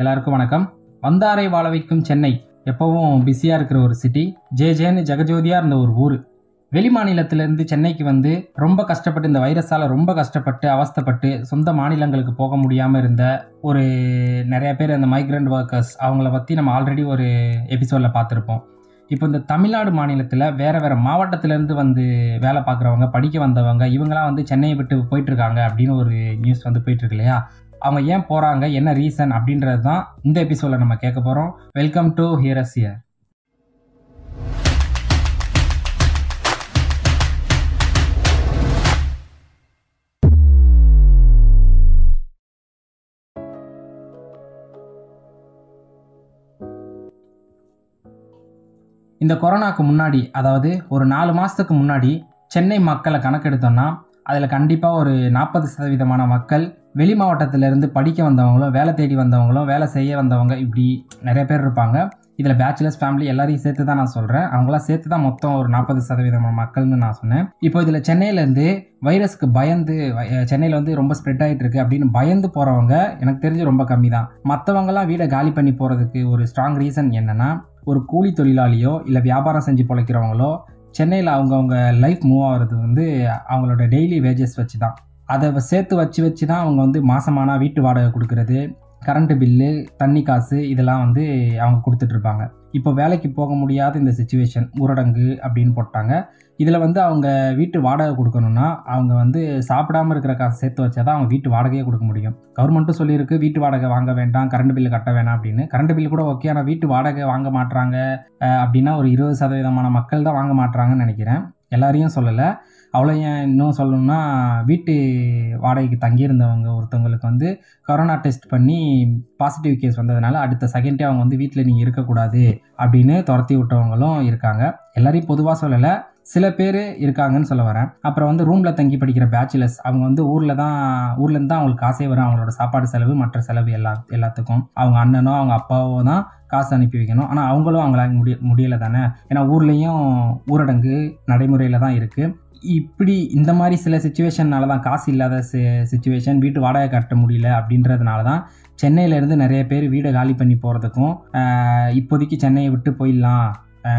எல்லாருக்கும் வணக்கம். வந்தாரை வாழ வைக்கும் சென்னை எப்பவும் பிஸியாக இருக்கிற ஒரு சிட்டி. ஜேஜேன்னு ஜெகஜோதியாக இருந்த ஒரு ஊர். வெளி மாநிலத்திலேருந்து சென்னைக்கு வந்து ரொம்ப கஷ்டப்பட்டு, இந்த வைரஸால் ரொம்ப கஷ்டப்பட்டு அவஸ்தப்பட்டு சொந்த மாநிலங்களுக்கு போக முடியாமல் இருந்த ஒரு நிறைய பேர், அந்த மைக்ரண்ட் ஒர்க்கர்ஸ். அவங்கள பற்றி நம்ம ஆல்ரெடி ஒரு எபிசோடில் பார்த்துருப்போம். இப்போ இந்த தமிழ்நாடு மாநிலத்தில் வேறு மாவட்டத்திலேருந்து வந்து வேலை பார்க்குறவங்க, படிக்க வந்தவங்க, இவங்களாம் வந்து சென்னையை விட்டு போயிட்டுருக்காங்க அப்படின்னு ஒரு நியூஸ் வந்து போயிட்டுருக்கு இல்லையா? அவங்க ஏன் போகிறாங்க, என்ன ரீசன் அப்படின்றது தான் இந்த எபிசோடில் நம்ம கேட்க போகிறோம். Welcome to here as here. இந்த கொரோனாவுக்கு முன்னாடி, அதாவது ஒரு 4 மாதத்துக்கு முன்னாடி சென்னை மக்களை கணக்கெடுத்தோம்னா, அதில் கண்டிப்பாக ஒரு 40% மக்கள் வெளி மாவட்டத்திலேருந்து படிக்க வந்தவங்களும், வேலை தேடி வந்தவங்களும், வேலை செய்ய வந்தவங்க, இப்படி நிறைய பேர் இருப்பாங்க. இதில் பேச்சுலர்ஸ் ஃபேமிலி எல்லாரையும் சேர்த்து தான் நான் சொல்கிறேன். அவங்களாம் சேர்த்து தான் மொத்தம் ஒரு 40% மக்கள்னு நான் சொன்னேன். இப்போ இதில் சென்னையிலேருந்து வைரஸ்க்கு பயந்து, சென்னையில் வந்து ரொம்ப ஸ்ப்ரெட் ஆகிட்டு இருக்குது அப்படின்னு பயந்து போகிறவங்க எனக்கு தெரிஞ்சு ரொம்ப கம்மி தான். மற்றவங்களாம் வீடை காலி பண்ணி போகிறதுக்கு ஒரு ஸ்ட்ராங் ரீசன் என்னென்னா, ஒரு கூலி தொழிலாளியோ இல்லை வியாபாரம் செஞ்சு பிழைக்கிறவங்களோ சென்னையில் அவங்கவுங்க லைஃப் மூவ் ஆகிறது வந்து அவங்களோட டெய்லி வேஜஸ் வச்சு தான். அதை சேர்த்து வச்சு தான் அவங்க வந்து மாதமானால் வீட்டு வாடகை கொடுக்குறது, கரண்ட்டு பில்லு, தண்ணி காசு, இதெல்லாம் வந்து அவங்க கொடுத்துட்ருப்பாங்க. இப்போ வேலைக்கு போக முடியாத இந்த சிச்சுவேஷன், ஊரடங்கு அப்படின்னு போட்டாங்க. இதில் வந்து அவங்க வீட்டு வாடகை கொடுக்கணுன்னா அவங்க வந்து சாப்பிடாமல் இருக்கிற காசு சேர்த்து வச்சா தான் அவங்க வீட்டு வாடகையே கொடுக்க முடியும். கவர்மெண்ட்டும் சொல்லியிருக்கு வீட்டு வாடகை வாங்க வேண்டாம், கரண்ட் பில்லு கட்ட வேணாம் அப்படின்னு. கரண்ட் பில்லு கூட ஓகே, ஆனால் வீட்டு வாடகை வாங்க மாட்டுறாங்க அப்படின்னா ஒரு 20% மக்கள் தான் வாங்க மாட்டுறாங்கன்னு நினைக்கிறேன். எல்லாரையும் சொல்லலை, அவ்வளோ. ஏன் இன்னும் சொல்லணும்னா, வீட்டு வாடகைக்கு தங்கியிருந்தவங்க ஒருத்தவங்களுக்கு வந்து கொரோனா டெஸ்ட் பண்ணி பாசிட்டிவ் கேஸ் வந்ததுனால அடுத்த செகண்டே அவங்க வந்து வீட்டில் நீங்கள் இருக்கக்கூடாது அப்படின்னு துரத்தி விட்டவங்களும் இருக்காங்க. எல்லாரையும் பொதுவாக சொல்லலை, சில பேர் இருக்காங்கன்னு சொல்ல வரேன். அப்புறம் வந்து ரூமில் தங்கி படிக்கிற பேச்சுலர்ஸ், அவங்க வந்து ஊர்லேருந்து தான் அவங்களுக்கு காசே வரும். அவங்களோட சாப்பாடு செலவு, மற்ற செலவு எல்லாத்துக்கும் அவங்க அண்ணனோ அவங்க அப்பாவோ தான் காசு அனுப்பி வைக்கணும். ஆனால் அவங்களும் அவங்களால முடியலை தானே, ஏன்னா ஊர்லேயும் ஊரடங்கு நடைமுறையில் தான் இருக்குது. இப்படி இந்த மாதிரி சில சிச்சுவேஷன்னால தான், காசு இல்லாத சிச்சுவேஷன், வீட்டு வாடகை கட்ட முடியல அப்படின்றதுனால தான் சென்னையிலேருந்து நிறைய பேர் வீடை காலி பண்ணி போகிறதுக்கும், இப்போதைக்கு சென்னையை விட்டு போயிடலாம்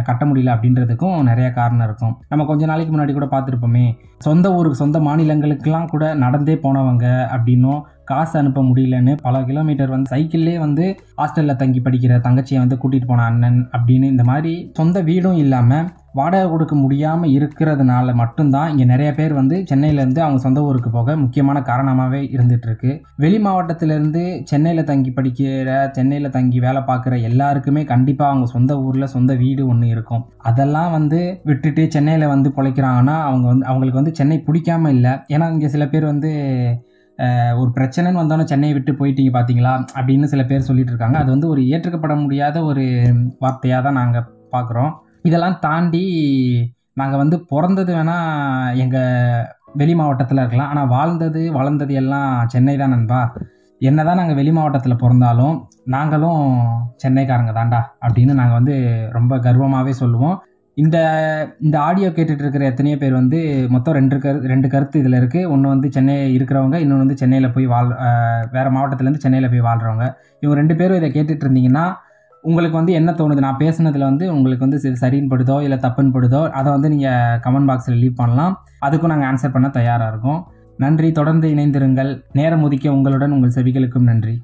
கட்ட முடியல அப்படின்றதுக்கும் நிறைய காரணம் இருக்கும். நம்ம கொஞ்ச நாளைக்கு முன்னாடி கூட பார்த்துருப்போமே, சொந்த ஊருக்கு சொந்த மாநிலங்களுக்கெல்லாம் கூட நடந்தே போனவங்க அப்படின்னும், காசு அனுப்ப முடியலன்னு பல கிலோமீட்டர் வந்து சைக்கிள்லேயே வந்து ஹாஸ்டலில் தங்கி படிக்கிற தங்கச்சியை வந்து கூட்டிகிட்டு போன அண்ணன் அப்படின்னு, இந்த மாதிரி சொந்த வீடும் இல்லாமல் வாடகை கொடுக்க முடியாமல் இருக்கிறதுனால மட்டும்தான் இங்கே நிறைய பேர் வந்து சென்னையிலேருந்து அவங்க சொந்த ஊருக்கு போக முக்கியமான காரணமாகவே இருந்துகிட்ருக்கு. வெளி மாவட்டத்திலேருந்து சென்னையில் தங்கி படிக்கிற, சென்னையில் தங்கி வேலை பார்க்குற எல்லாருக்குமே கண்டிப்பாக அவங்க சொந்த ஊரில் சொந்த வீடு ஒன்று இருக்கும். அதெல்லாம் வந்து விட்டுட்டு சென்னையில் வந்து பிழைக்கிறாங்கன்னா அவங்களுக்கு வந்து சென்னை பிடிக்காம இல்லை. ஏன்னா இங்கே சில பேர் வந்து ஒரு பிரச்சனைன்னு வந்தோன்னே சென்னையை விட்டு போயிட்டீங்க பார்த்தீங்களா அப்படின்னு சில பேர் சொல்லிட்டு இருக்காங்க. அது வந்து ஒரு ஏற்றுக்கப்பட முடியாத ஒரு வார்த்தையாக தான் நாங்கள் பார்க்குறோம். இதெல்லாம் தாண்டி நாங்கள் வந்து பிறந்தது வேணால் எங்கள் வெளி மாவட்டத்தில் இருக்கலாம், ஆனால் வளர்ந்தது எல்லாம் சென்னை தான் நண்பா. என்ன தான் நாங்கள் வெளி மாவட்டத்தில் பிறந்தாலும் நாங்களும் சென்னைக்காரங்க தாண்டா அப்படின்னு நாங்கள் வந்து ரொம்ப கர்வமாகவே சொல்லுவோம். இந்த ஆடியோ கேட்டுட்டு இருக்கிற எத்தனையோ பேர் வந்து மொத்தம் ரெண்டு கருத்து இதில் இருக்குது. ஒன்று வந்து சென்னை இருக்கிறவங்க, இன்னொன்று வந்து சென்னையில் போய் வேறு மாவட்டத்துலேருந்து சென்னையில் போய் வாழ்கிறவங்க. இவங்க 2 பேரும் இதை கேட்டுட்டு இருந்தீங்கன்னா உங்களுக்கு வந்து என்ன தோணுது, நான் பேசுனதில் வந்து உங்களுக்கு வந்து சரின்னு படுதோ இல்லை தப்புன்னு படுதோ அதை வந்து நீங்கள் கமெண்ட் பாக்ஸில் லீவ் பண்ணலாம். அதுக்கும் நாங்கள் ஆன்சர் பண்ண தயாராக இருக்கோம். நன்றி, தொடர்ந்து இணைந்திருங்கள். நேரம் ஒதுக்கிய உங்களுடன் உங்கள் செவிகளுக்கும் நன்றி.